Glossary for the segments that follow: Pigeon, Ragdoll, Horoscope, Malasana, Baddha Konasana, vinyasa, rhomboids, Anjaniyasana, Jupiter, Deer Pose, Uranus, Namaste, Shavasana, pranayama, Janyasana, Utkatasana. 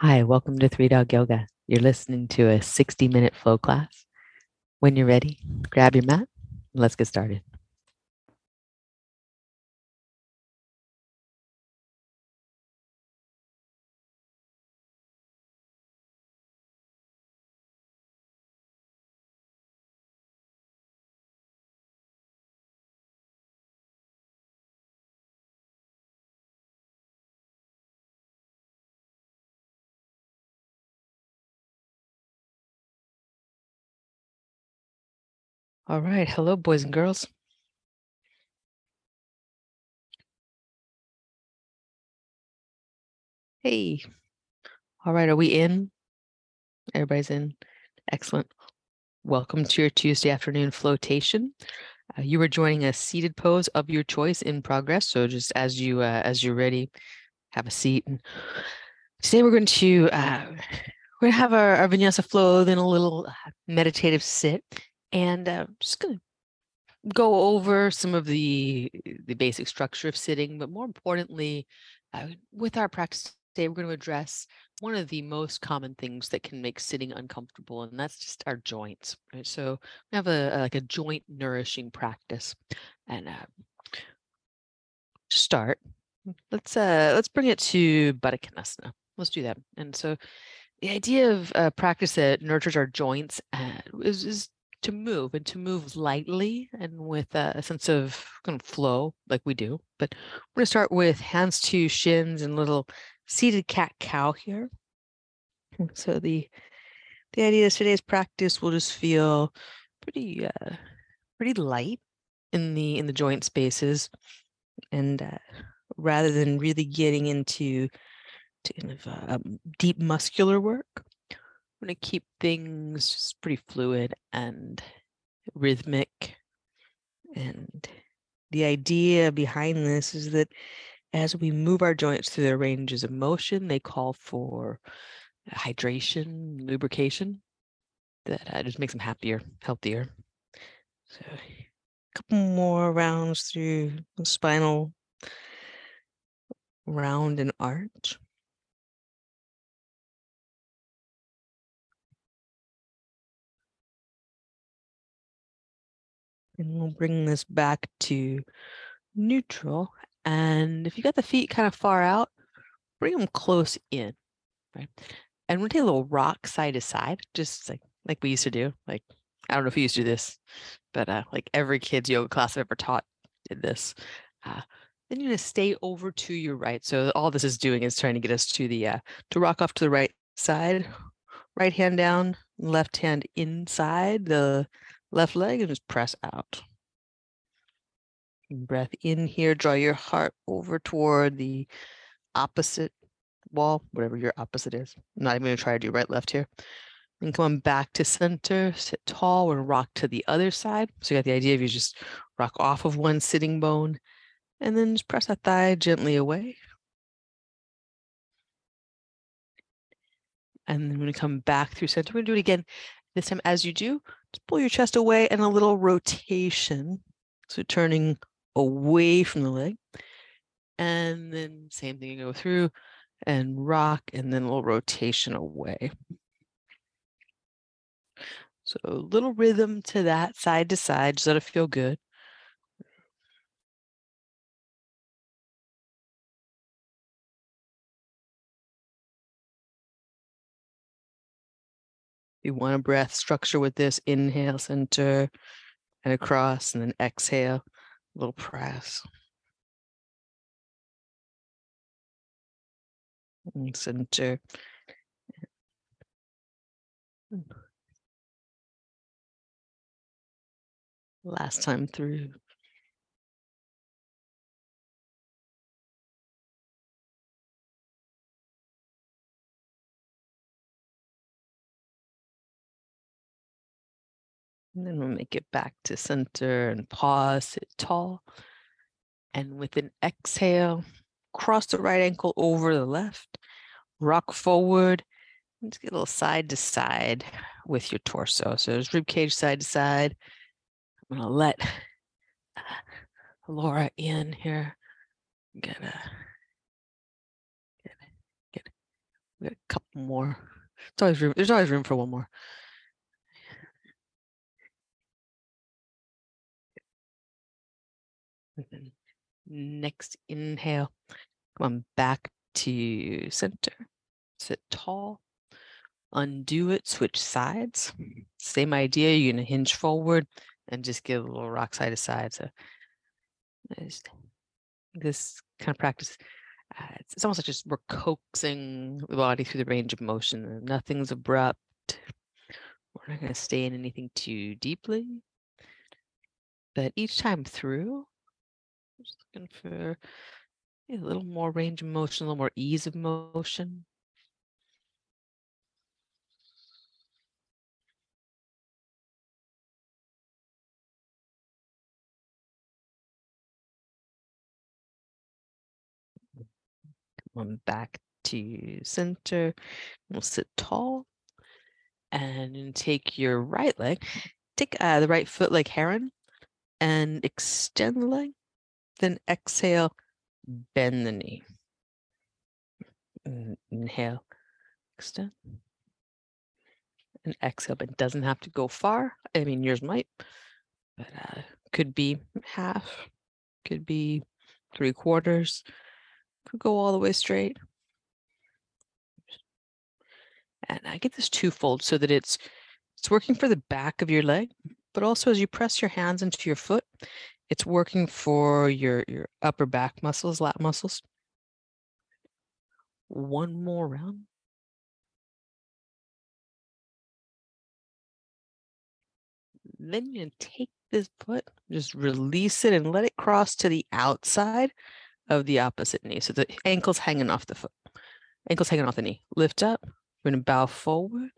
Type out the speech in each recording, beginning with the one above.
Hi, welcome to 3 Dog Yoga. You're listening to a 60-minute flow class. When you're ready, grab your mat and let's get started. All right. Hello, boys and girls. Hey. All right. Are we in? Everybody's in. Excellent. Welcome to your Tuesday afternoon flotation. You are joining a seated pose of your choice in progress. So just as you're ready, have a seat. And today we're going to have our vinyasa flow, then a little meditative sit. And I'm just going to go over some of the basic structure of sitting, but more importantly, with our practice today, we're going to address one of the most common things that can make sitting uncomfortable, and that's just our joints. Right? So we have a joint nourishing practice, and to start, let's bring it to Baddha Konasana. Let's do that. And so the idea of a practice that nurtures our joints is to move, and to move lightly and with a sense of kind of flow like we do. But we're going to start with hands to shins and little seated cat-cow here. So the idea is today's practice will just feel pretty light in the joint spaces, and rather than really getting into kind of deep muscular work. I'm going to keep things just pretty fluid and rhythmic. And the idea behind this is that as we move our joints through their ranges of motion, they call for hydration, lubrication, that just makes them happier, healthier. So a couple more rounds through the spinal round and arch. And we'll bring this back to neutral. And if you got the feet kind of far out, bring them close in, right? And we'll take a little rock side to side, just like we used to do. Like, I don't know if you used to do this, but like every kid's yoga class I've ever taught did this. Then you're going to stay over to your right. So all this is doing is trying to get us to the to rock off to the right side, right hand down, left hand inside the left leg, and just press out. Breath in here, draw your heart over toward the opposite wall, whatever your opposite is. I'm not even going to try to do right, left here. And come on back to center, sit tall and rock to the other side. So you got the idea of you just rock off of one sitting bone and then just press that thigh gently away. And then we're going to come back through center. We're going to do it again. This time, as you do, just pull your chest away and a little rotation. So turning away from the leg. And then same thing, you go through and rock and then a little rotation away. So a little rhythm to that side to side, just let it feel good. You want a breath structure with this. Inhale, center, and across, and then exhale, a little press. And center. Last time through. And then we'll make it back to center and pause, sit tall. And with an exhale, cross the right ankle over the left, rock forward, and just get a little side to side with your torso. So there's ribcage side to side. I'm going to let Laura in here. Get We got a couple more. There's always room for one more. Next inhale, come on back to center. Sit tall. Undo it, switch sides. Same idea, you're going to hinge forward and just give a little rock side to side. So this kind of practice, it's almost like just we're coaxing the body through the range of motion. Nothing's abrupt. We're not going to stay in anything too deeply. But each time through, we're just looking for a little more range of motion, a little more ease of motion. Come back to center. We'll sit tall and take your right leg. Take the right foot like heron and extend the leg. Then exhale, bend the knee. Inhale, extend. And exhale, but it doesn't have to go far. I mean, yours might, but could be half, could be three quarters. Could go all the way straight. And I get this twofold so that it's working for the back of your leg, but also as you press your hands into your foot, it's working for your upper back muscles, lat muscles. One more round. Then you take this foot, just release it and let it cross to the outside of the opposite knee. So the ankle's hanging off the foot. Ankle's hanging off the knee. Lift up. We're going to bow forward.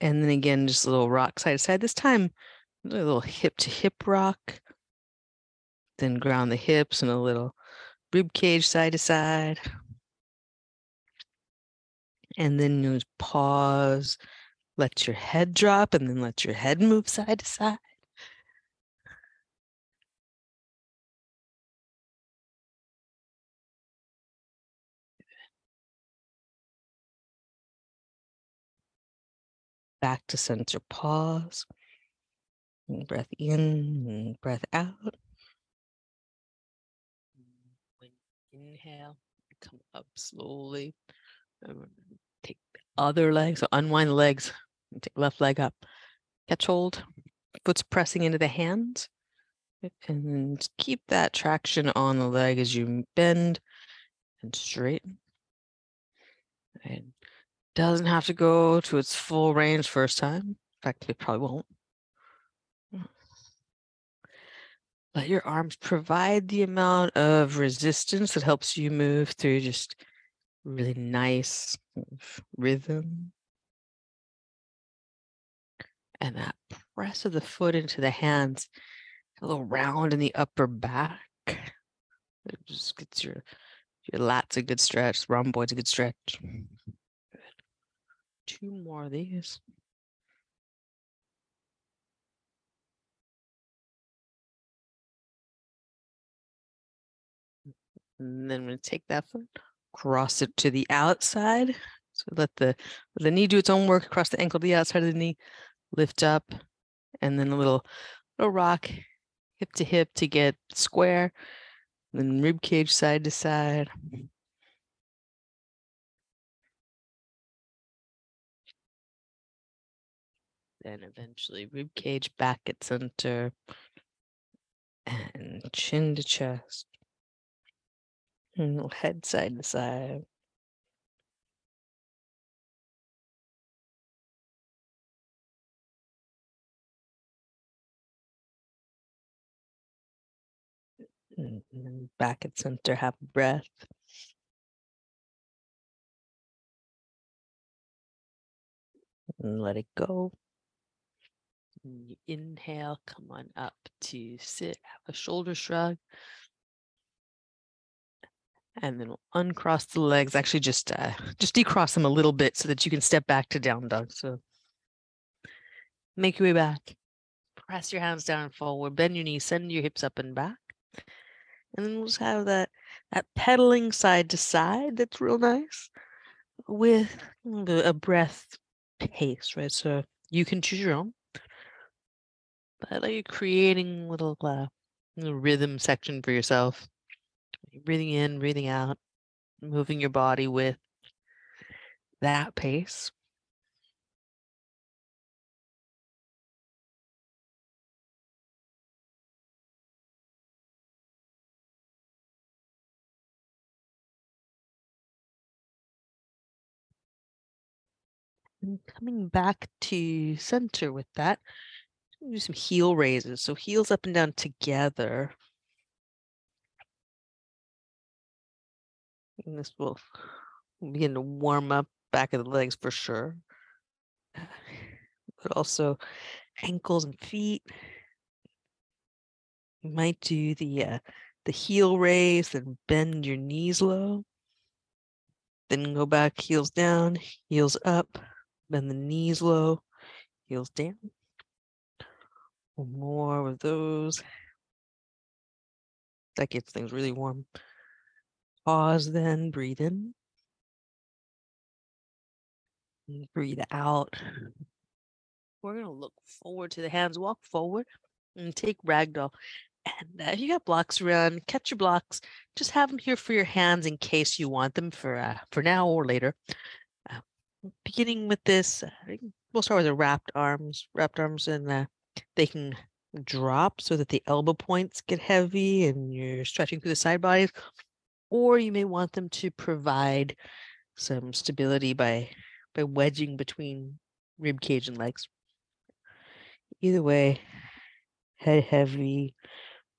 And then again, just a little rock side to side. This time, a little hip to hip rock. Then ground the hips and a little rib cage side to side. And then you just pause. Let your head drop and then let your head move side to side. Back to center, pause, breath in, breath out. When you inhale, come up slowly. Take the other leg, so unwind the legs, and take left leg up. Catch hold, foot's pressing into the hands. And then keep that traction on the leg as you bend and straighten. And doesn't have to go to its full range first time. In fact, it probably won't. Let your arms provide the amount of resistance that helps you move through just really nice rhythm. And that press of the foot into the hands, a little round in the upper back. It just gets your lats a good stretch, rhomboids a good stretch. Two more of these. And then I'm going to take that foot, cross it to the outside. So let the knee do its own work, cross the ankle to the outside of the knee, lift up, and then a little rock, hip to get square, then rib cage side to side. Then eventually rib cage back at center and chin to chest and head side to side. And then back at center, half breath. And let it go. And you inhale, come on up to sit, have a shoulder shrug. And then we'll uncross the legs, actually just decross them a little bit so that you can step back to down dog. So make your way back, press your hands down and forward, bend your knees, send your hips up and back. And then we'll just have that pedaling side to side that's real nice. with a breath pace, right? So you can choose your own. But like you're creating a little rhythm section for yourself. You're breathing in, breathing out, moving your body with that pace. And coming back to center with that, do some heel raises. So heels up and down together. And this will begin to warm up back of the legs for sure. But also ankles and feet. You might do the heel raise, then bend your knees low. Then go back, heels down, heels up. Bend the knees low, heels down. One more of those. That gets things really warm. Pause, then breathe in. And breathe out. We're going to look forward to the hands. Walk forward and take ragdoll. And if you got blocks around, catch your blocks. Just have them here for your hands in case you want them for now or later. Beginning with this, we'll start with the wrapped arms, and they can drop so that the elbow points get heavy and you're stretching through the side bodies, or you may want them to provide some stability by wedging between rib cage and legs. Either way, head heavy,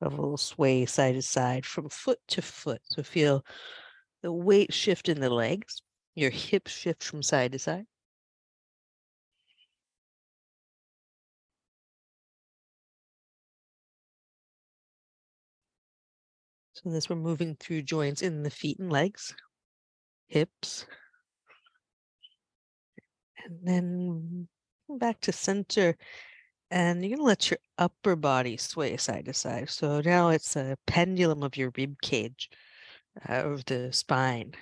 have a little sway side to side from foot to foot. So feel the weight shift in the legs. Your hips shift from side to side. So this, we're moving through joints in the feet and legs, hips. And then back to center. And you're going to let your upper body sway side to side. So now it's a pendulum of your rib cage, of the spine.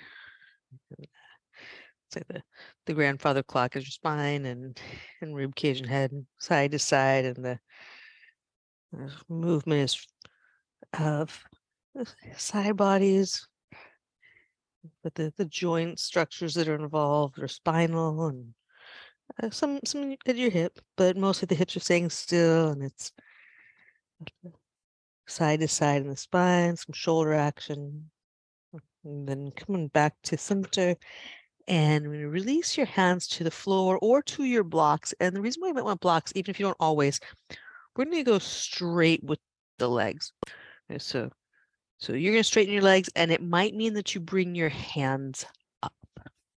Like the grandfather clock is your spine and rib cage and head side to side, and the movement is of side bodies, but the joint structures that are involved are spinal and some at your hip, but mostly the hips are staying still, and it's side to side in the spine, some shoulder action, and then coming back to center. And when you release your hands to the floor or to your blocks, and the reason why you might want blocks, even if you don't always, we're going to go straight with the legs. Okay, so you're going to straighten your legs, and it might mean that you bring your hands up.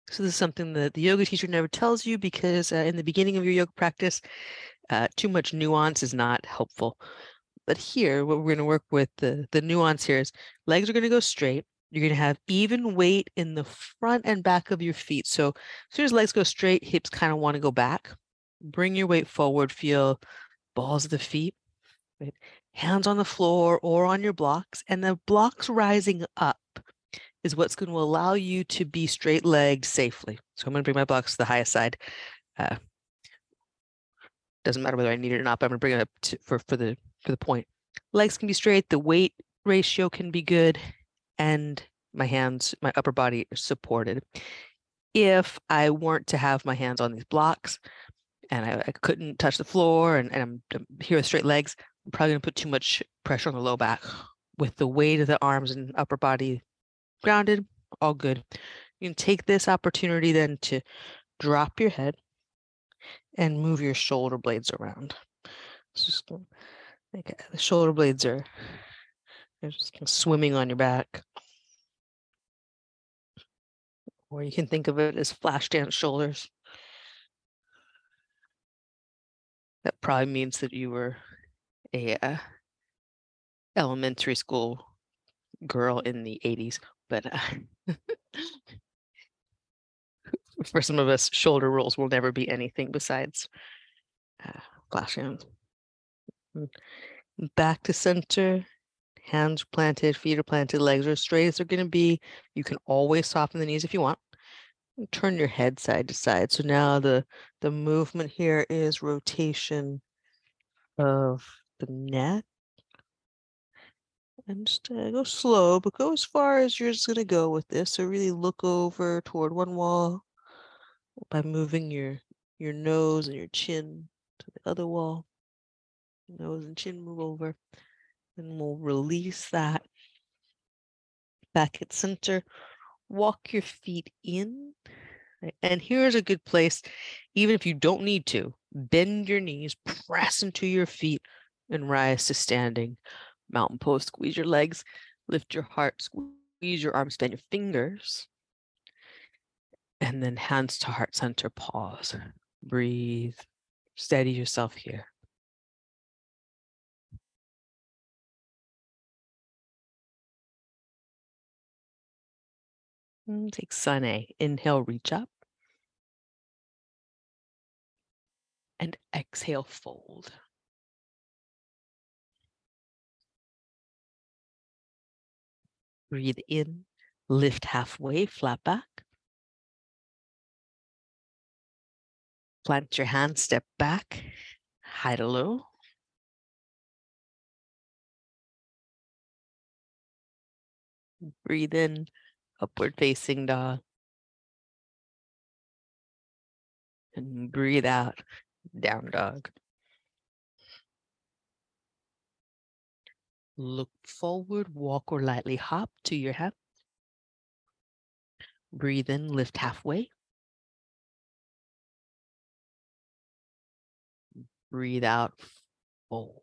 So this is something that the yoga teacher never tells you, because in the beginning of your yoga practice, too much nuance is not helpful. But here, what we're going to work with, the nuance here is legs are going to go straight. You're going to have even weight in the front and back of your feet. So as soon as legs go straight, hips kind of want to go back. Bring your weight forward. Feel balls of the feet. Right? Hands on the floor or on your blocks. And the blocks rising up is what's going to allow you to be straight-legged safely. So I'm going to bring my blocks to the highest side. Doesn't matter whether I need it or not, but I'm going to bring it up for the point. Legs can be straight. The weight ratio can be good. And my hands, my upper body is supported. If I weren't to have my hands on these blocks and I couldn't touch the floor and I'm here with straight legs, I'm probably going to put too much pressure on the low back. With the weight of the arms and upper body grounded, all good. You can take this opportunity then to drop your head and move your shoulder blades around. It's just like the shoulder blades are... You're just swimming on your back. Or you can think of it as flash dance shoulders. That probably means that you were a elementary school girl in the 80s. But for some of us, shoulder rolls will never be anything besides flash dance. Back to center. Hands planted, feet are planted, legs are straight as they're going to be. You can always soften the knees if you want. Turn your head side to side. So now the movement here is rotation of the neck. And just go slow, but go as far as you're just going to go with this. So really look over toward one wall by moving your nose and your chin to the other wall. Nose and chin move over. And we'll release that back at center. Walk your feet in. And here's a good place, even if you don't need to, bend your knees, press into your feet, and rise to standing. Mountain pose, squeeze your legs, lift your heart, squeeze your arms, bend your fingers. And then hands to heart center, pause, breathe, steady yourself here. Take sun A. Inhale, reach up. And exhale, fold. Breathe in, lift halfway, flat back. Plant your hand, step back, high to low. Breathe in, upward facing dog. And breathe out, down dog. Look forward, walk or lightly hop to your hand. Breathe in, lift halfway. Breathe out, fold.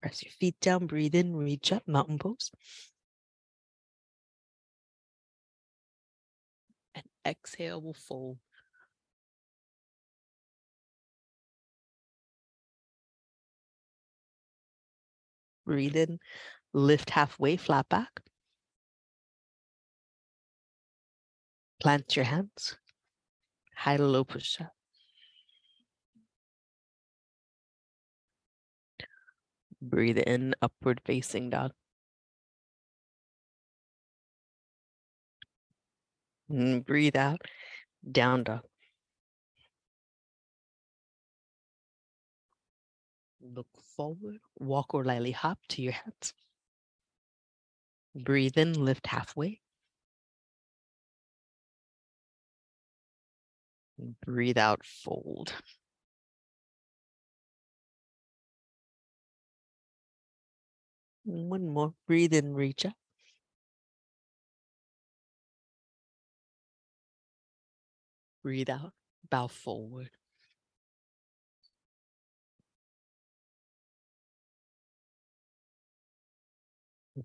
Press your feet down, breathe in, reach up, mountain pose. And exhale, we'll fold. Breathe in, lift halfway, flat back. Plant your hands, high to low push up. Breathe in, upward facing dog. And breathe out, down dog. Look forward, walk or lightly hop to your hands. Breathe in, lift halfway. Breathe out, fold. One more, breathe in, reach up. Breathe out, bow forward.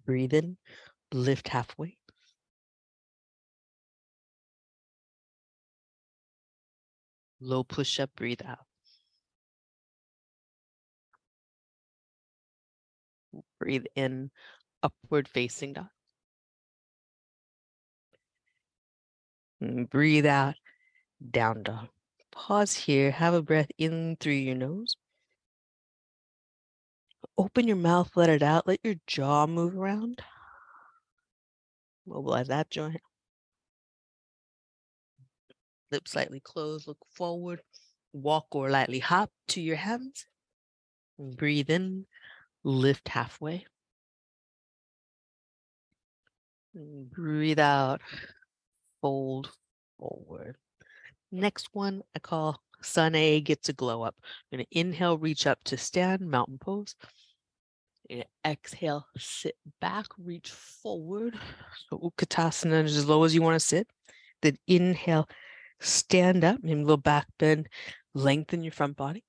Breathe in, lift halfway. Low push up, breathe out. Breathe in, upward facing dog. And breathe out, down dog. Pause here, have a breath in through your nose. Open your mouth, let it out, let your jaw move around. Mobilize that joint. Lips slightly closed, look forward, walk or lightly hop to your hands. And breathe in, lift halfway. And breathe out, fold forward. Next one I call Sun A gets a glow up. I'm going to inhale, reach up to stand, mountain pose. And exhale, sit back, reach forward. So Utkatasana is as low as you want to sit. Then inhale, stand up, maybe a little back bend, lengthen your front body.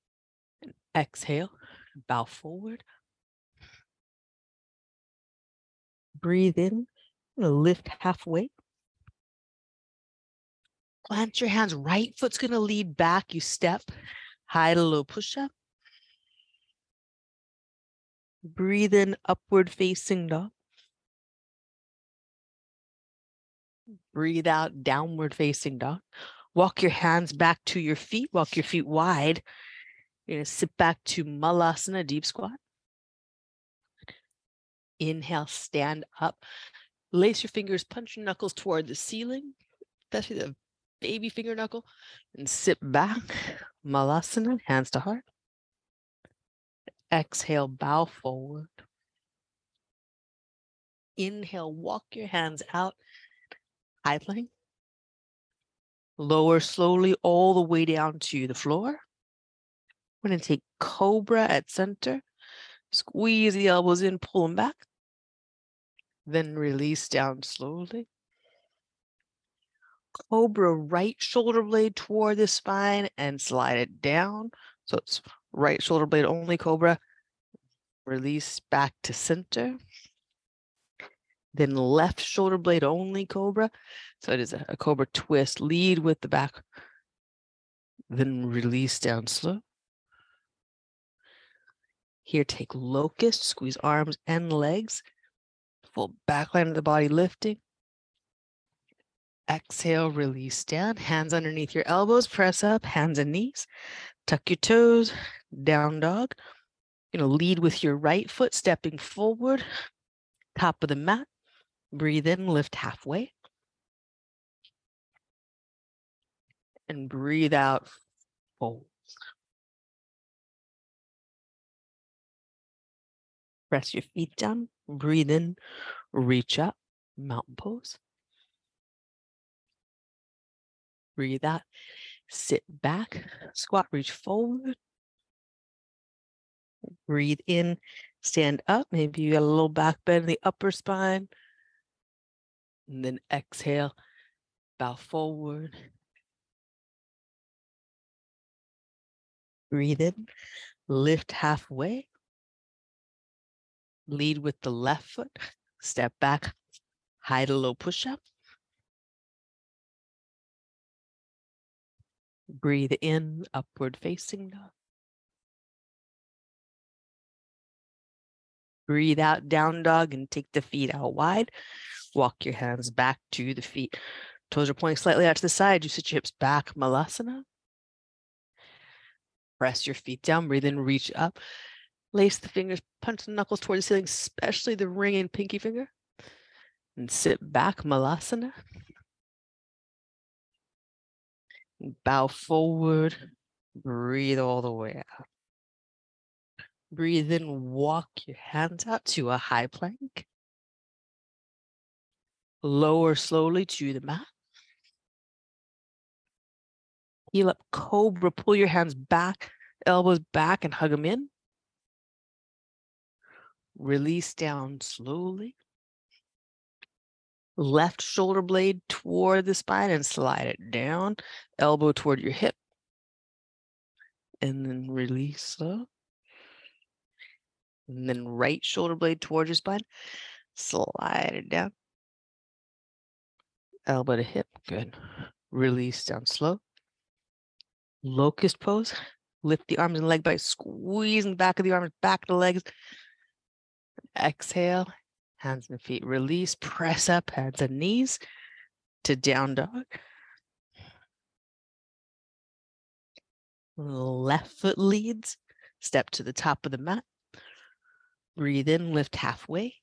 And exhale, bow forward. Breathe in, lift halfway. Plant your hands, right foot's going to lead back. You step, high to low push up. Breathe in, upward facing dog. Breathe out, downward facing dog. Walk your hands back to your feet. Walk your feet wide. You're going to sit back to Malasana, deep squat. Inhale, stand up. Lace your fingers, punch your knuckles toward the ceiling, especially the baby finger knuckle, and sit back. Malasana, hands to heart. Exhale, bow forward. Inhale, walk your hands out, high plank. Lower slowly all the way down to the floor. We're going to take cobra at center. Squeeze the elbows in, pull them back. Then release down slowly. Cobra right shoulder blade toward the spine and slide it down. So it's right shoulder blade only cobra. Release back to center. Then left shoulder blade only cobra. So it is a cobra twist. Lead with the back. Then release down slow. Here, take locust. Squeeze arms and legs. Full back line of the body lifting. Exhale, release down. Hands underneath your elbows. Press up. Hands and knees. Tuck your toes. Down dog. You're going to lead with your right foot, stepping forward. Top of the mat. Breathe in. Lift halfway. And breathe out. Fold. Press your feet down, breathe in, reach up, mountain pose. Breathe out, sit back, squat, reach forward. Breathe in, stand up. Maybe you got a little back bend in the upper spine. And then exhale, bow forward. Breathe in, lift halfway. Lead with the left foot, step back, high to low push-up. Breathe in, upward facing dog. Breathe out, down dog, and take the feet out wide. Walk your hands back to the feet. Toes are pointing slightly out to the side. You sit your hips back, Malasana. Press your feet down, breathe in, reach up. Lace the fingers, punch the knuckles toward the ceiling, especially the ring and pinky finger. And sit back, Malasana. Bow forward. Breathe all the way out. Breathe in, walk your hands out to a high plank. Lower slowly to the mat. Heel up, cobra, pull your hands back, elbows back, and hug them in. Release down slowly. Left shoulder blade toward the spine and slide it down. Elbow toward your hip. And then release slow. And then right shoulder blade toward your spine. Slide it down. Elbow to hip. Good. Release down slow. Locust pose. Lift the arms and leg by squeezing the back of the arms, back of the legs. Exhale, hands and feet release, press up, hands and knees to down dog. Left foot leads, step to the top of the mat. Breathe in, lift halfway.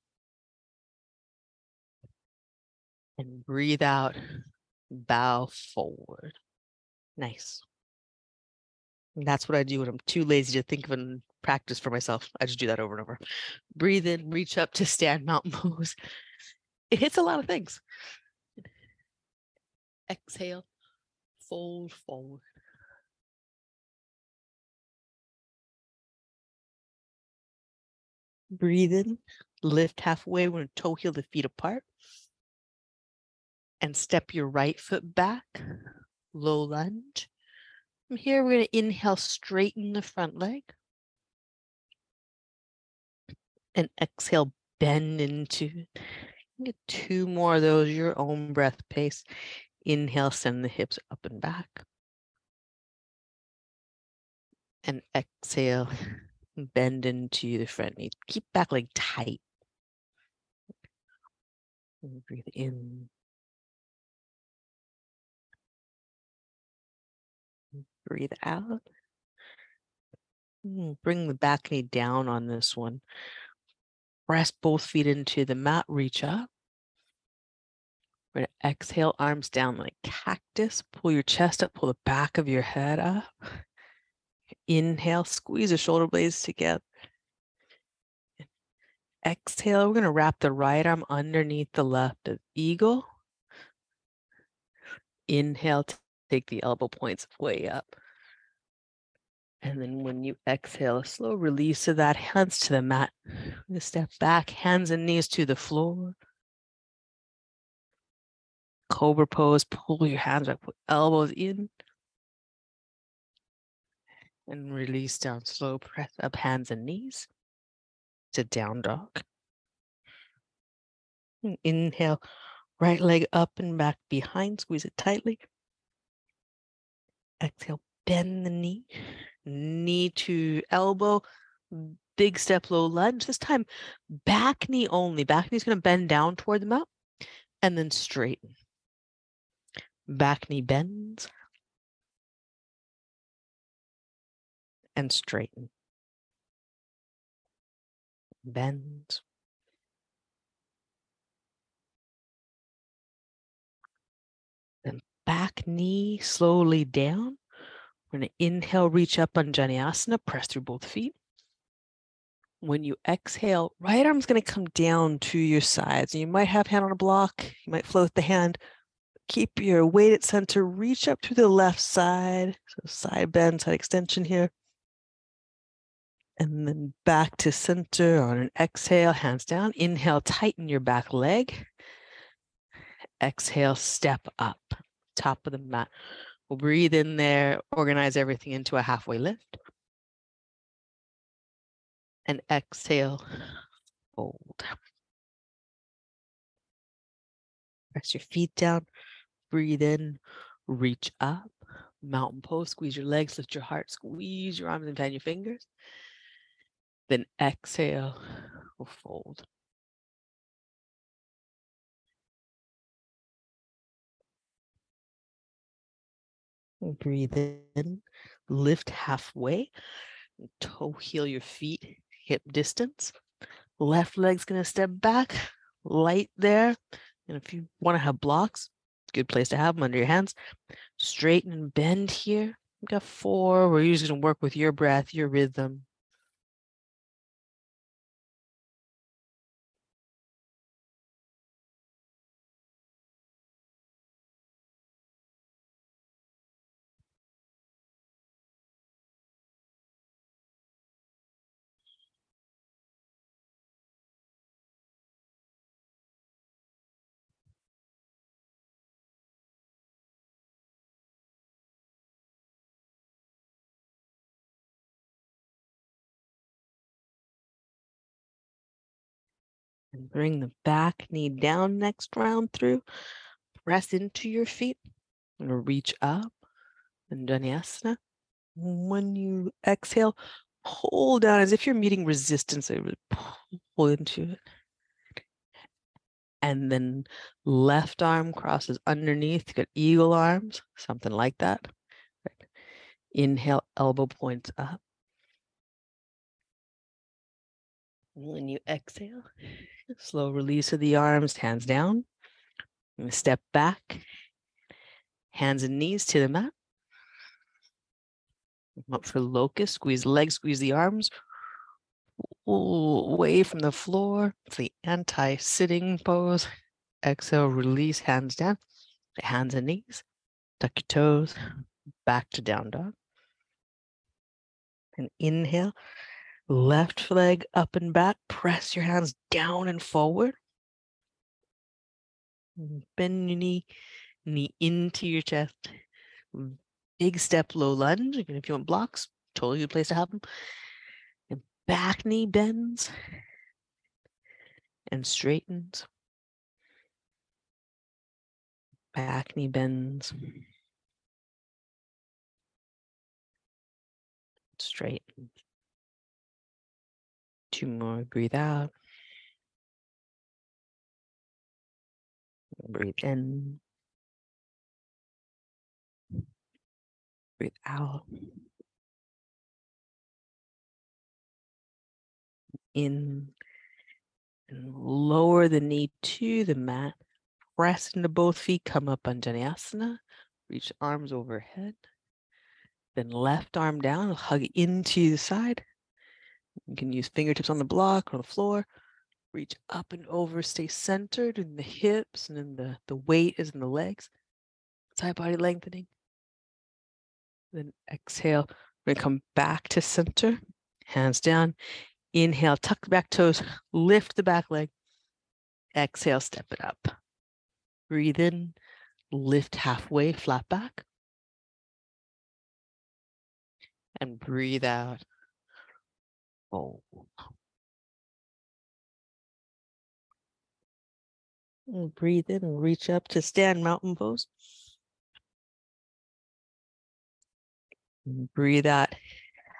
And breathe out, bow forward. Nice. And that's what I do when I'm too lazy to think of an practice for myself. I just do that over and over. Breathe in, reach up to stand mountain pose. It hits a lot of things. Exhale, fold forward. Breathe in, lift halfway. We're going to toe heel the feet apart. And step your right foot back, low lunge. From here, we're going to inhale, straighten the front leg. And exhale, bend into it. Get two more of those, your own breath pace. Inhale, send the hips up and back. And exhale, bend into the front knee. Keep back leg tight. And breathe in. Breathe out. Bring the back knee down on this one. Press both feet into the mat, reach up. We're going to exhale, arms down like cactus. Pull your chest up, pull the back of your head up. Inhale, squeeze the shoulder blades together. Exhale, we're going to wrap the right arm underneath the left of eagle. Inhale, take the elbow points way up. And then when you exhale, a slow release of that, hands to the mat. We're going to step back, hands and knees to the floor. Cobra pose, pull your hands back, put elbows in. And release down, slow press up, hands and knees to down dog. And inhale, right leg up and back behind, squeeze it tightly. Exhale, bend the knee, knee to elbow, big step, low lunge. This time, back knee only. Back knee is going to bend down toward the mat and then straighten. Back knee bends and straighten. Bend. Then back knee slowly down. We're going to inhale, reach up on Janyasana, press through both feet. When you exhale, right arm's going to come down to your sides. You might have hand on a block. You might float the hand. Keep your weight at center. Reach up to the left side. So side bend, side extension here. And then back to center on an exhale, hands down. Inhale, tighten your back leg. Exhale, step up, top of the mat. We'll breathe in there, organize everything into a halfway lift. And exhale, fold. Press your feet down, breathe in, reach up. Mountain pose, squeeze your legs, lift your heart, squeeze your arms and fan your fingers. Then exhale, we'll fold. Breathe in, lift halfway, toe heel your feet, hip distance. Left leg's going to step back, light there. And if you want to have blocks, good place to have them under your hands. Straighten and bend here. We've got four. We're usually going to work with your breath, your rhythm. And bring the back knee down next round through. Press into your feet. I'm going to reach up in Janyasana. When you exhale, pull down as if you're meeting resistance. Pull into it. And then left arm crosses underneath. You got eagle arms, something like that. Right. Inhale, elbow points up. When you exhale, slow release of the arms, hands down. And step back, hands and knees to the mat. Up for locust, squeeze legs, squeeze the arms. Pull away from the floor. It's the anti-sitting pose. Exhale, release, hands down. Hands and knees. Tuck your toes. Back to down dog. And inhale. Left leg up and back, press your hands down and forward. Bend your knee, knee into your chest. Big step, low lunge. Again, if you want blocks, totally good place to have them. And back knee bends and straightens. Back knee bends. Straightens. Two more, breathe out. Breathe in. Breathe out. In. And lower the knee to the mat. press into both feet, come up Anjaniyasana, reach arms overhead, then left arm down, hug into the side. You can use fingertips on the block or the floor, reach up and over, stay centered in the hips and in the weight is in the legs, side body lengthening. Then exhale, we're gonna come back to center, hands down, inhale, tuck the back toes, lift the back leg, exhale, step it up. Breathe in, lift halfway, flat back. And breathe out, fold. And breathe in and reach up to stand, mountain pose. And breathe out,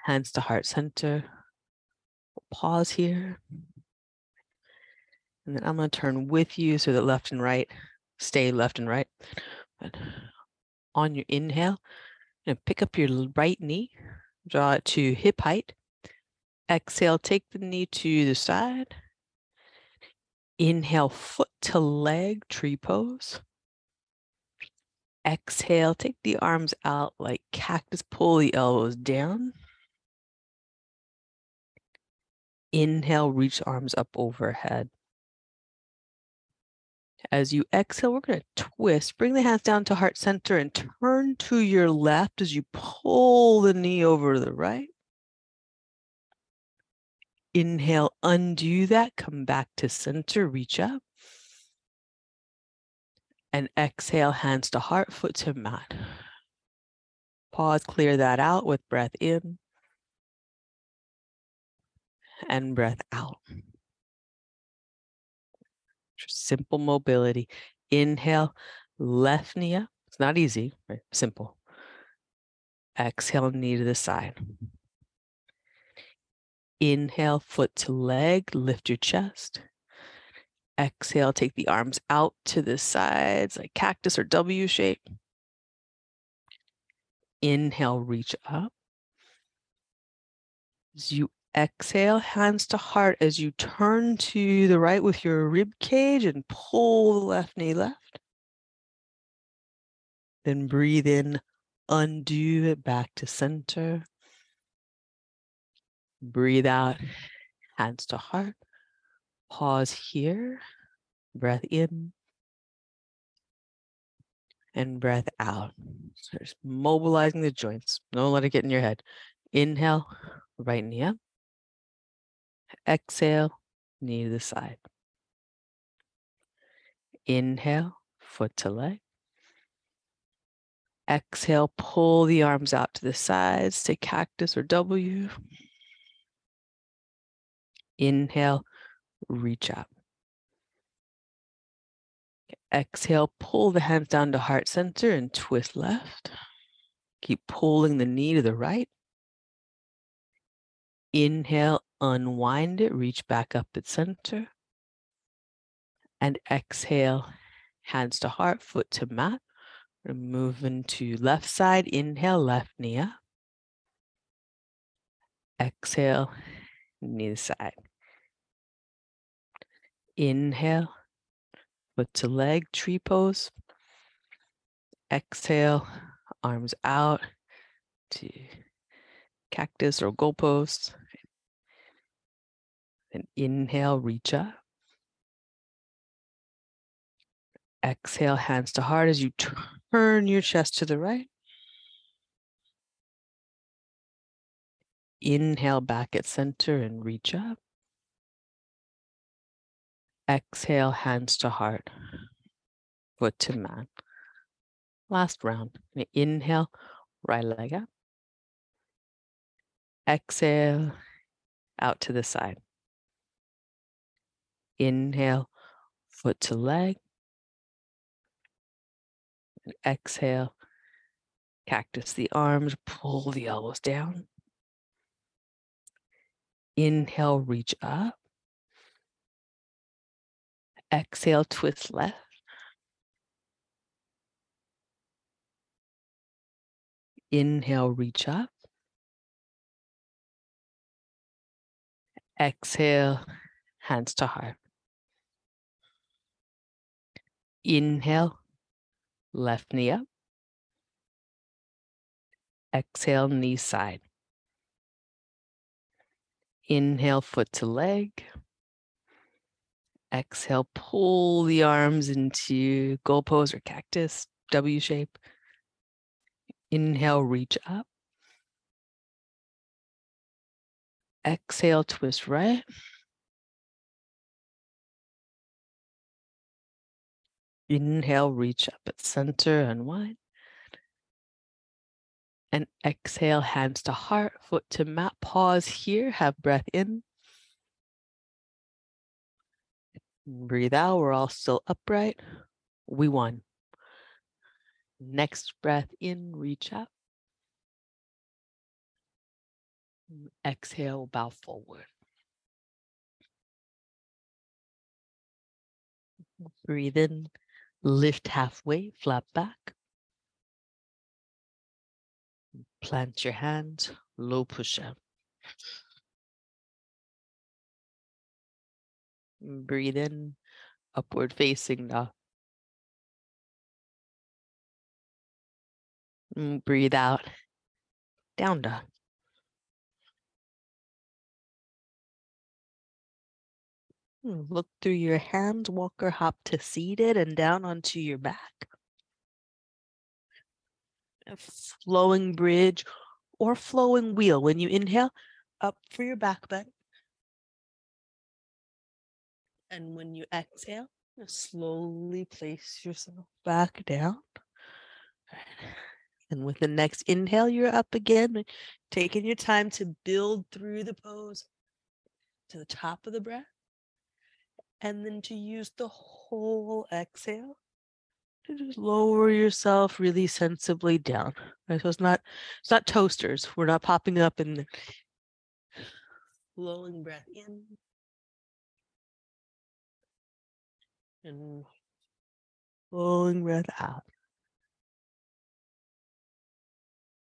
hands to heart center. We'll pause here. And then I'm going to turn with you so that left and right stay left and right. But on your inhale, and pick up your right knee, draw it to hip height. Exhale, take the knee to the side. Inhale, foot to leg, tree pose. Exhale, take the arms out like cactus, pull the elbows down. Inhale, reach arms up overhead. As you exhale, we're going to twist, bring the hands down to heart center and turn to your left as you pull the knee over to the right. Inhale, undo that, come back to center, reach up. And exhale, hands to heart, foot to mat. Pause, clear that out with breath in and breath out. Simple mobility. Inhale, left knee up. It's not easy, right? Simple. Exhale, knee to the side. Inhale, foot to leg, lift your chest. Exhale, take the arms out to the sides like cactus or W shape. Inhale, reach up. As you exhale, hands to heart as you turn to the right with your rib cage and pull the left knee left. Then breathe in, undo it back to center. Breathe out, hands to heart. Pause here. Breath in and breath out. So just mobilizing the joints. Don't let it get in your head. Inhale, right knee up. Exhale, knee to the side. Inhale, foot to leg. Exhale, pull the arms out to the sides, take cactus or W. Inhale, reach up. Exhale, pull the hands down to heart center and twist left. Keep pulling the knee to the right. Inhale, unwind it, reach back up at center. And exhale, hands to heart, foot to mat. We're moving to left side. Inhale, left knee up. Exhale, knee to side. Inhale, foot to leg, tree pose. Exhale, arms out to cactus or goal post. And inhale, reach up. Exhale, hands to heart as you turn your chest to the right. Inhale, back at center and reach up. Exhale, hands to heart, foot to mat. Last round. Inhale, right leg up. Exhale, out to the side. Inhale, foot to leg. And exhale, cactus the arms, pull the elbows down. Inhale, reach up. Exhale, twist left. Inhale, reach up. Exhale, hands to heart. Inhale, left knee up. Exhale, knee side. Inhale, foot to leg. Exhale, pull the arms into goal pose or cactus, W shape. Inhale, reach up. Exhale, twist right. Inhale, reach up at center, unwind. And exhale, hands to heart, foot to mat. Pause here, have breath in. Breathe out, we're all still upright. We won. Next breath in, reach up. Exhale, bow forward. Breathe in, lift halfway, flat back. Plant your hand, low push up. Breathe in, upward facing dog. Breathe out, down dog. Look through your hands, walk or hop to seated and down onto your back. A flowing bridge or flowing wheel. When you inhale, up for your back bend. And when you exhale, slowly place yourself back down. And with the next inhale, you're up again, taking your time to build through the pose to the top of the breath. And then to use the whole exhale to just lower yourself really sensibly down. Right? So it's not toasters. We're not popping up and flowing breath in. And flowing breath out.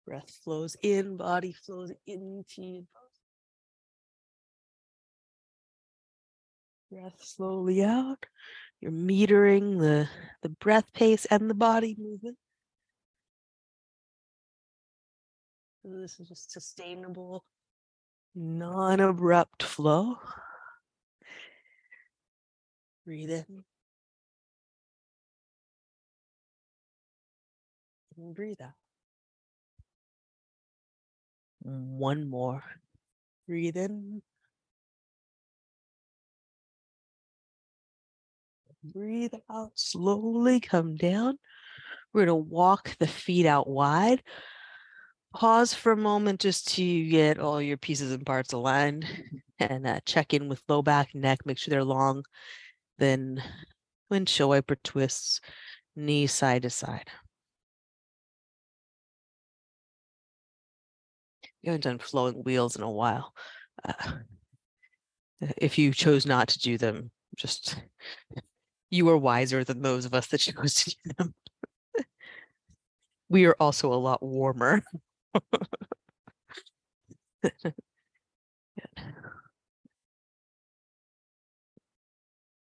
Breath flows in, body flows into your body. Breath slowly out. You're metering the breath pace and the body movement. And this is just sustainable, non-abrupt flow. Breathe in. And breathe out. One more. Breathe in. Breathe out, slowly come down. We're going to walk the feet out wide. Pause for a moment just to get all your pieces and parts aligned and check in with low back, neck, make sure they're long. Then windshield wiper twists, knee side to side. We haven't done flowing wheels in a while. If you chose not to do them, just... You are wiser than those of us that chose to do them. We are also a lot warmer.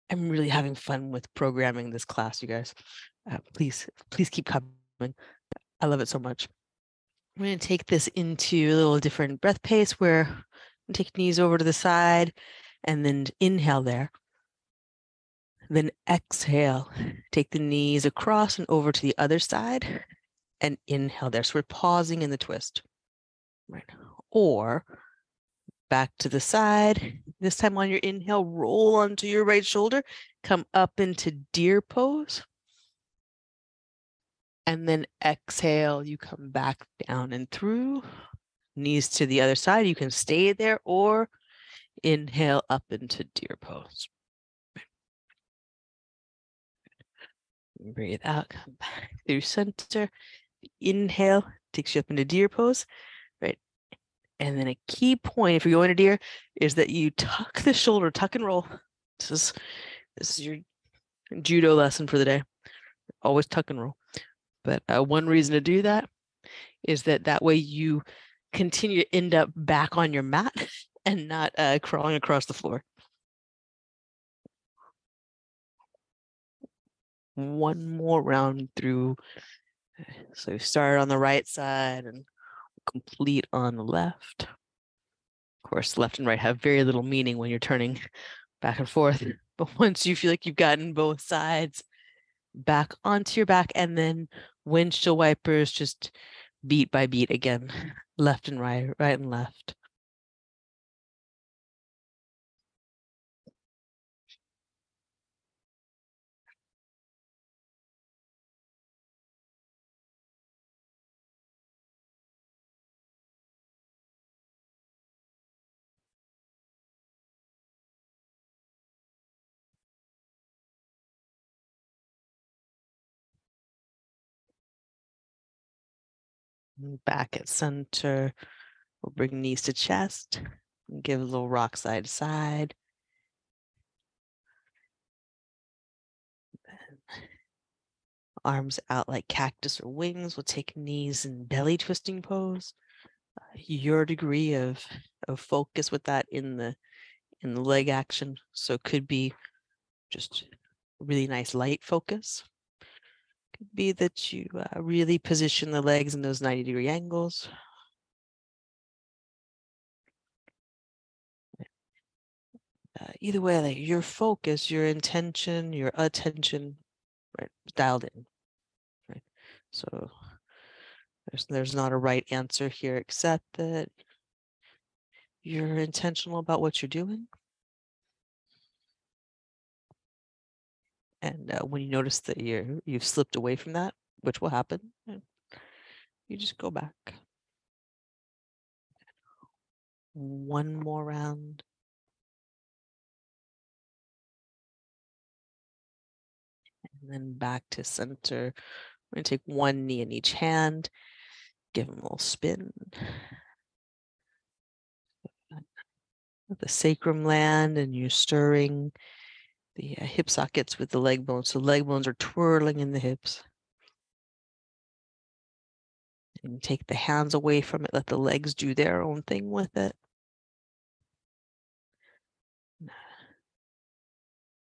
I'm really having fun with programming this class, you guys. Please keep coming. I love it so much. I'm going to take this into a little different breath pace where I take knees over to the side and then inhale there. Then exhale, take the knees across and over to the other side and inhale there. So we're pausing in the twist, right? Or back to the side. This time on your inhale, roll onto your right shoulder, come up into deer pose. And then exhale, you come back down and through, knees to the other side. You can stay there or inhale up into deer pose. Breathe out, come back through center. Inhale takes you up into deer pose, right? And then a key point if you're going to deer is that you tuck the shoulder, tuck and roll. This is your judo lesson for the day. Always tuck and roll. But one reason to do that is that way you continue to end up back on your mat and not crawling across the floor. one more round through. So start on the right side and complete on the left. Of course, left and right have very little meaning when you're turning back and forth. But once you feel like you've gotten both sides back onto your back, and then windshield wipers, just beat by beat again, left and right, right and left. Back at center, we'll bring knees to chest, and give a little rock side to side. Then arms out like cactus or wings. We'll take knees in belly twisting pose. Your degree of focus with that in the leg action. So it could be just really nice light focus. Could be that you really position the legs in those 90-degree angles. Either way, like your focus, your intention, your attention, right, dialed in. Right. So there's not a right answer here, except that you're intentional about what you're doing. And when you notice that you've slipped away from that, which will happen, you just go back. One more round. And then back to center. We're going to take one knee in each hand. Give them a little spin. Let the sacrum land, and you're stirring the hip sockets with the leg bones. So leg bones are twirling in the hips. And take the hands away from it. Let the legs do their own thing with it.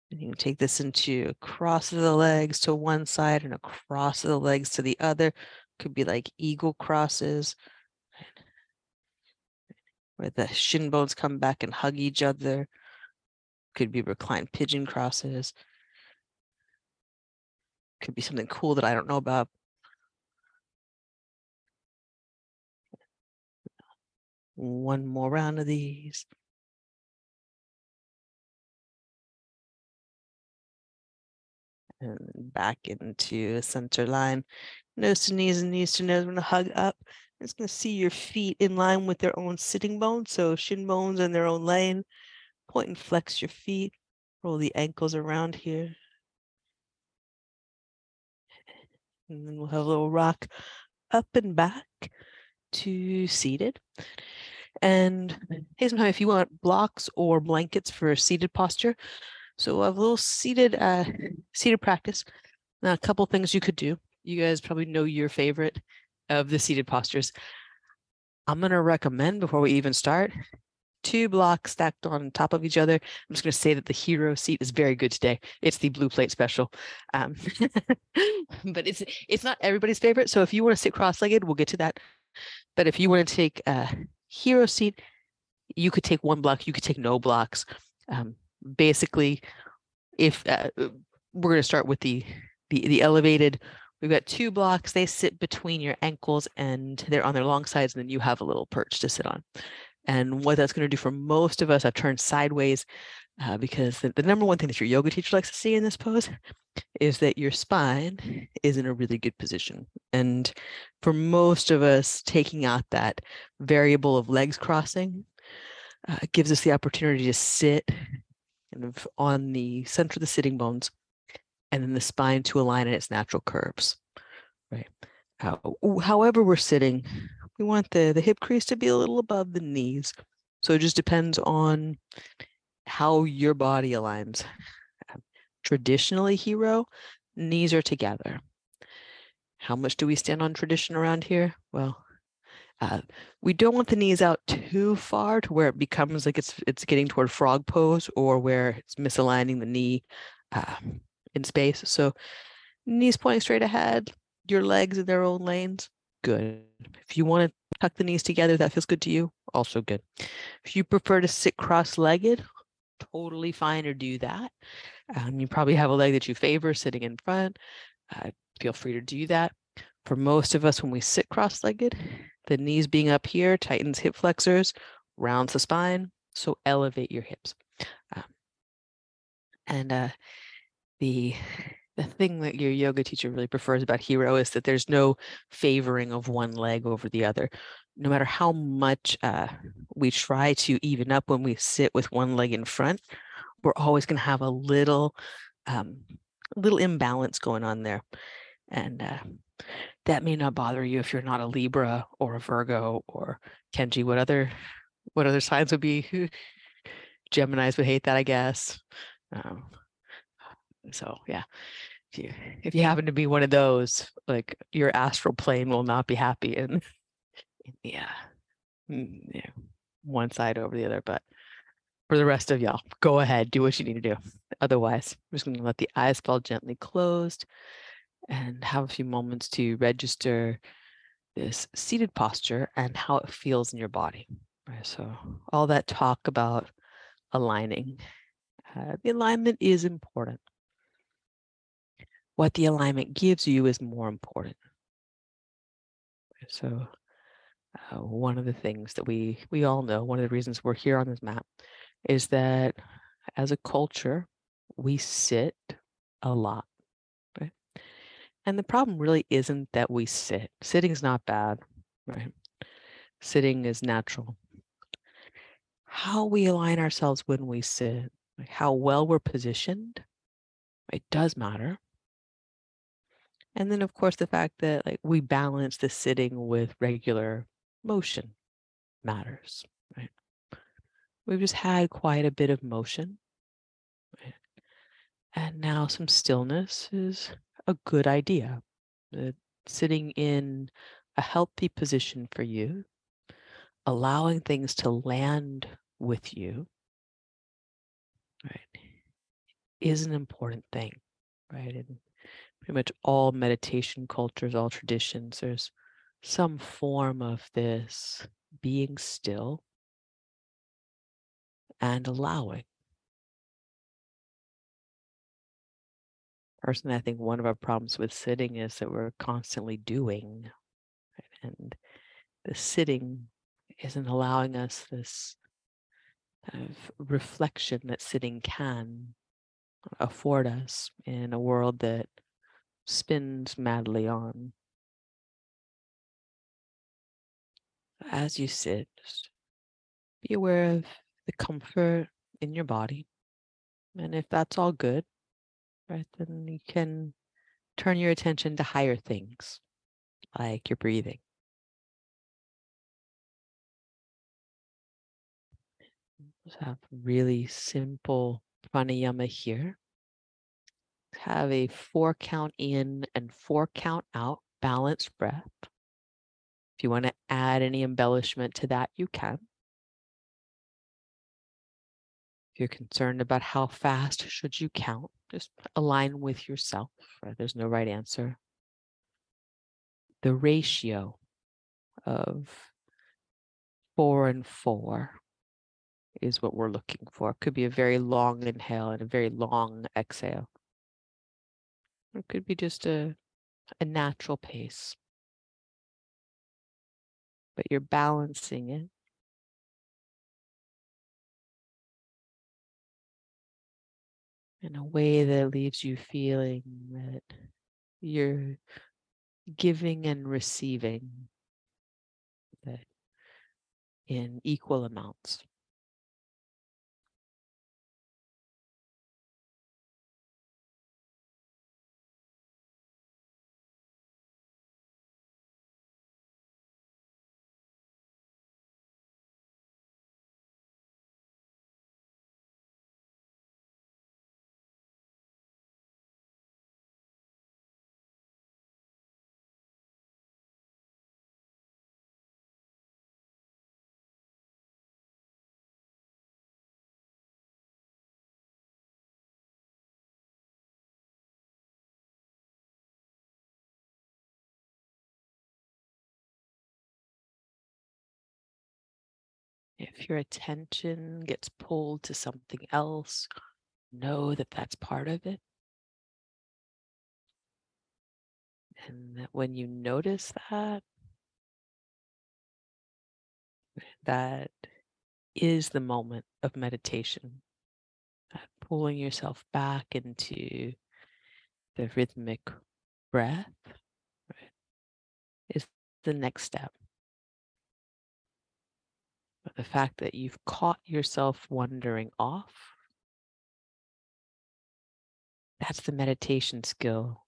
And you can take this into across of the legs to one side and across of the legs to the other. Could be like eagle crosses, where the shin bones come back and hug each other. Could be reclined pigeon crosses. Could be something cool that I don't know about. One more round of these. And back into a center line. Nose to knees and knees to nose. We're going to hug up. I'm just going to see your feet in line with their own sitting bones. So shin bones in their own lane. Point and flex your feet, roll the ankles around here. And then we'll have a little rock up and back to seated. And sometimes if you want blocks or blankets for seated posture. So we'll have a little seated practice. Now, a couple things you could do. You guys probably know your favorite of the seated postures. I'm going to recommend, before we even start, 2 blocks stacked on top of each other. I'm just going to say that the hero seat is very good today. It's the blue plate special. But it's not everybody's favorite. So if you want to sit cross-legged, we'll get to that. But if you want to take a hero seat, you could take 1 block. You could take no blocks. Basically, if we're going to start with the elevated, we've got 2 blocks. They sit between your ankles and they're on their long sides. And then you have a little perch to sit on. And what that's going to do for most of us, I've turned sideways because the number one thing that your yoga teacher likes to see in this pose is that your spine is in a really good position. And for most of us, taking out that variable of legs crossing gives us the opportunity to sit kind of on the center of the sitting bones and then the spine to align in its natural curves, right? However we're sitting, we want the hip crease to be a little above the knees. So it just depends on how your body aligns. Traditionally, hero, knees are together. How much do we stand on tradition around here? Well, we don't want the knees out too far to where it becomes like it's getting toward frog pose or where it's misaligning the knee in space. So knees pointing straight ahead, your legs in their own lanes, good. If you want to tuck the knees together, that feels good to you, also good. If you prefer to sit cross-legged, totally fine, or do that. You probably have a leg that you favor sitting in front. Feel free to do that. For most of us, when we sit cross-legged, the knees being up here tightens hip flexors, rounds the spine, so elevate your hips. The thing that your yoga teacher really prefers about Hero is that there's no favoring of one leg over the other. No matter how much we try to even up when we sit with one leg in front, we're always going to have a little imbalance going on there. And that may not bother you if you're not a Libra or a Virgo or Kenji. What other signs would be? Geminis would hate that, I guess. So yeah, if you happen to be one of those, like, your astral plane will not be happy in one side over the other. But for the rest of y'all, go ahead, do what you need to do. Otherwise, we're just going to let the eyes fall gently closed and have a few moments to register this seated posture and how it feels in your body. Right, so all that talk about aligning, the alignment is important. What the alignment gives you is more important. So one of the things that we all know, one of the reasons we're here on this map, is that as a culture, we sit a lot, right? And the problem really isn't that we sit. Sitting is not bad, right? Sitting is natural. How we align ourselves when we sit, like how well we're positioned, it does matter. And then, of course, the fact that, like, we balance the sitting with regular motion matters, right? We've just had quite a bit of motion, right? And now some stillness is a good idea. Sitting in a healthy position for you, allowing things to land with you, right, is an important thing, right? And pretty much all meditation cultures, all traditions, there's some form of this being still and allowing. Personally, I think one of our problems with sitting is that we're constantly doing, right? And the sitting isn't allowing us this kind of reflection that sitting can afford us in a world that spins madly on. As you sit, just be aware of the comfort in your body. And if that's all good, right, then you can turn your attention to higher things, like your breathing. Just have really simple pranayama here. Have a 4 count in and 4 count out balanced breath. If you want to add any embellishment to that, you can. If you're concerned about how fast should you count, just align with yourself, right? There's no right answer. The ratio of 4 and 4 is what we're looking for. It could be a very long inhale and a very long exhale. It could be just a natural pace, but you're balancing it. In a way that leaves you feeling that you're giving and receiving that in equal amounts. If your attention gets pulled to something else, know that that's part of it. And that when you notice that, that is the moment of meditation. Pulling yourself back into the rhythmic breath, right, is the next step. But the fact that you've caught yourself wandering off, that's the meditation skill.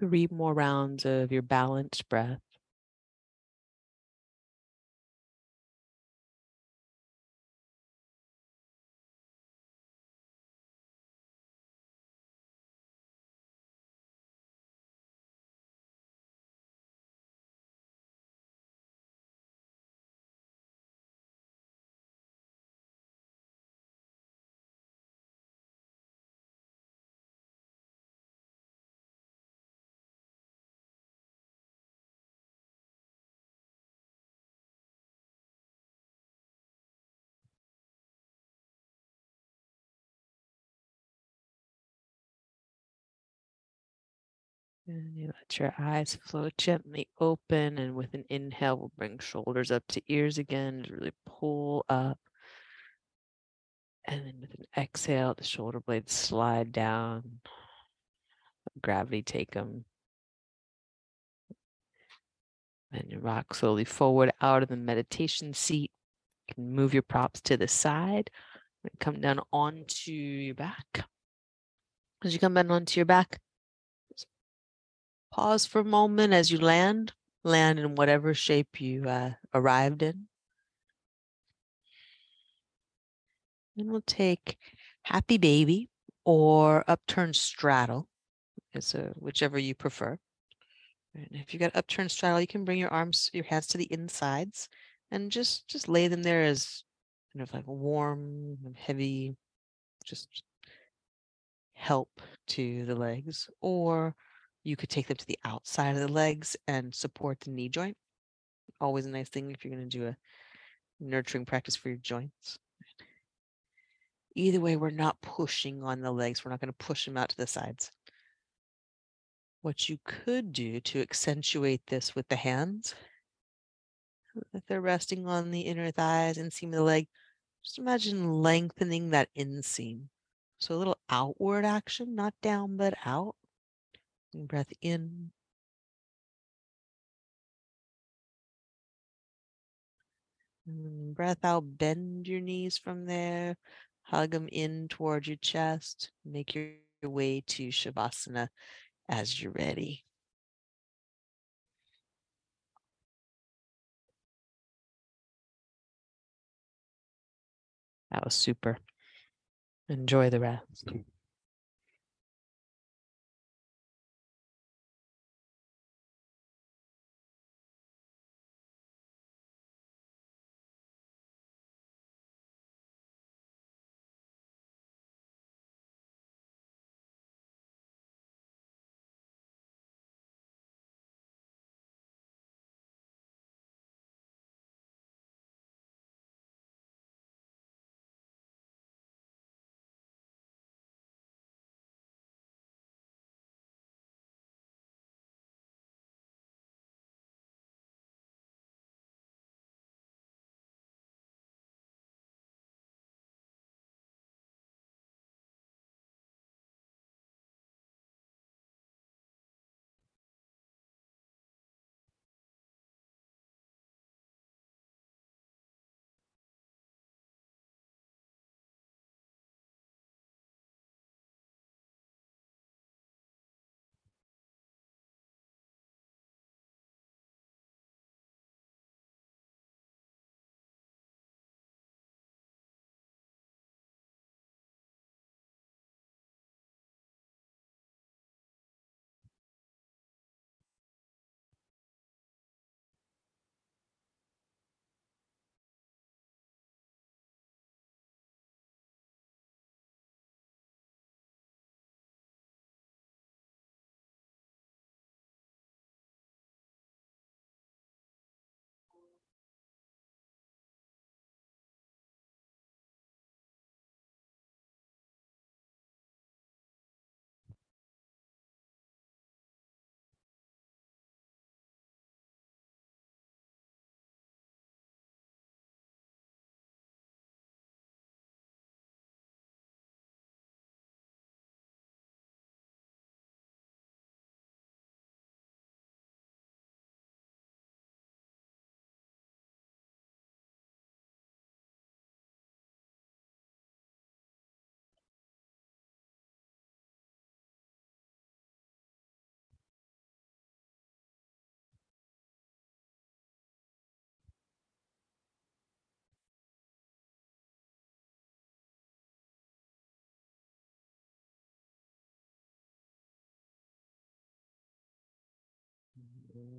Three more rounds of your balanced breath. And you let your eyes flow gently open, and with an inhale, we'll bring shoulders up to ears again to really pull up. And then with an exhale, the shoulder blades slide down. Let gravity take them. Then you rock slowly forward out of the meditation seat. You can move your props to the side. Come down onto your back. As you come down onto your back, pause for a moment as you land. Land in whatever shape you arrived in. And we'll take happy baby or upturned straddle, whichever you prefer. And if you got upturned straddle, you can bring your hands to the insides, and just lay them there as kind of like a warm and heavy, just help to the legs. Or you could take them to the outside of the legs and support the knee joint. Always a nice thing if you're going to do a nurturing practice for your joints. Either way, we're not pushing on the legs. We're not going to push them out to the sides. What you could do to accentuate this with the hands, if they're resting on the inner thighs, inseam of the leg, just imagine lengthening that inseam. So a little outward action, not down, but out. Breath in. And breath out, bend your knees from there. Hug them in toward your chest. Make your way to Shavasana as you're ready. That was super. Enjoy the rest.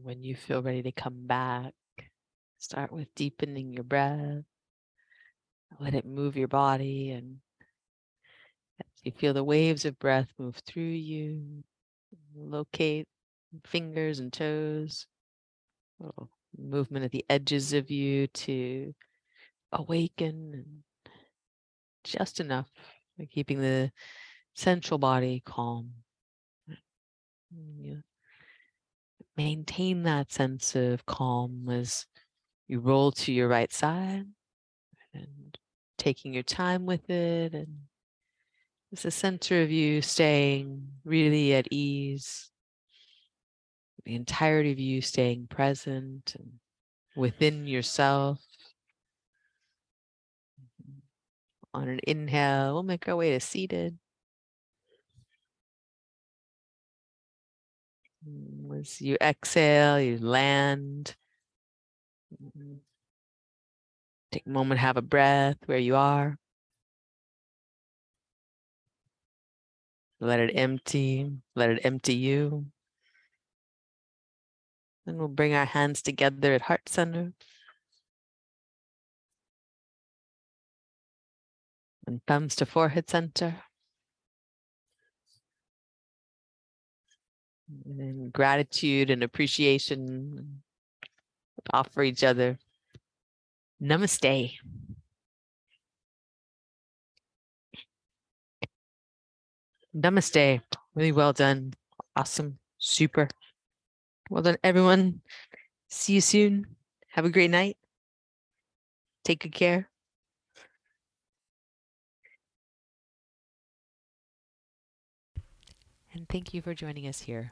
When you feel ready to come back, start with deepening your breath. Let it move your body, and as you feel the waves of breath move through you, locate fingers and toes, little movement at the edges of you to awaken, just enough, keeping the central body calm. You maintain that sense of calm as you roll to your right side, and taking your time with it, and it's the center of you staying really at ease, the entirety of you staying present and within yourself. On an inhale, we'll make our way to seated. As you exhale, you land. Take a moment, have a breath where you are. Let it empty you. Then we'll bring our hands together at heart center. And thumbs to forehead center. And gratitude and appreciation offer each other. Namaste. Namaste. Really well done. Awesome. Super. Well done, everyone. See you soon. Have a great night. Take good care. And thank you for joining us here.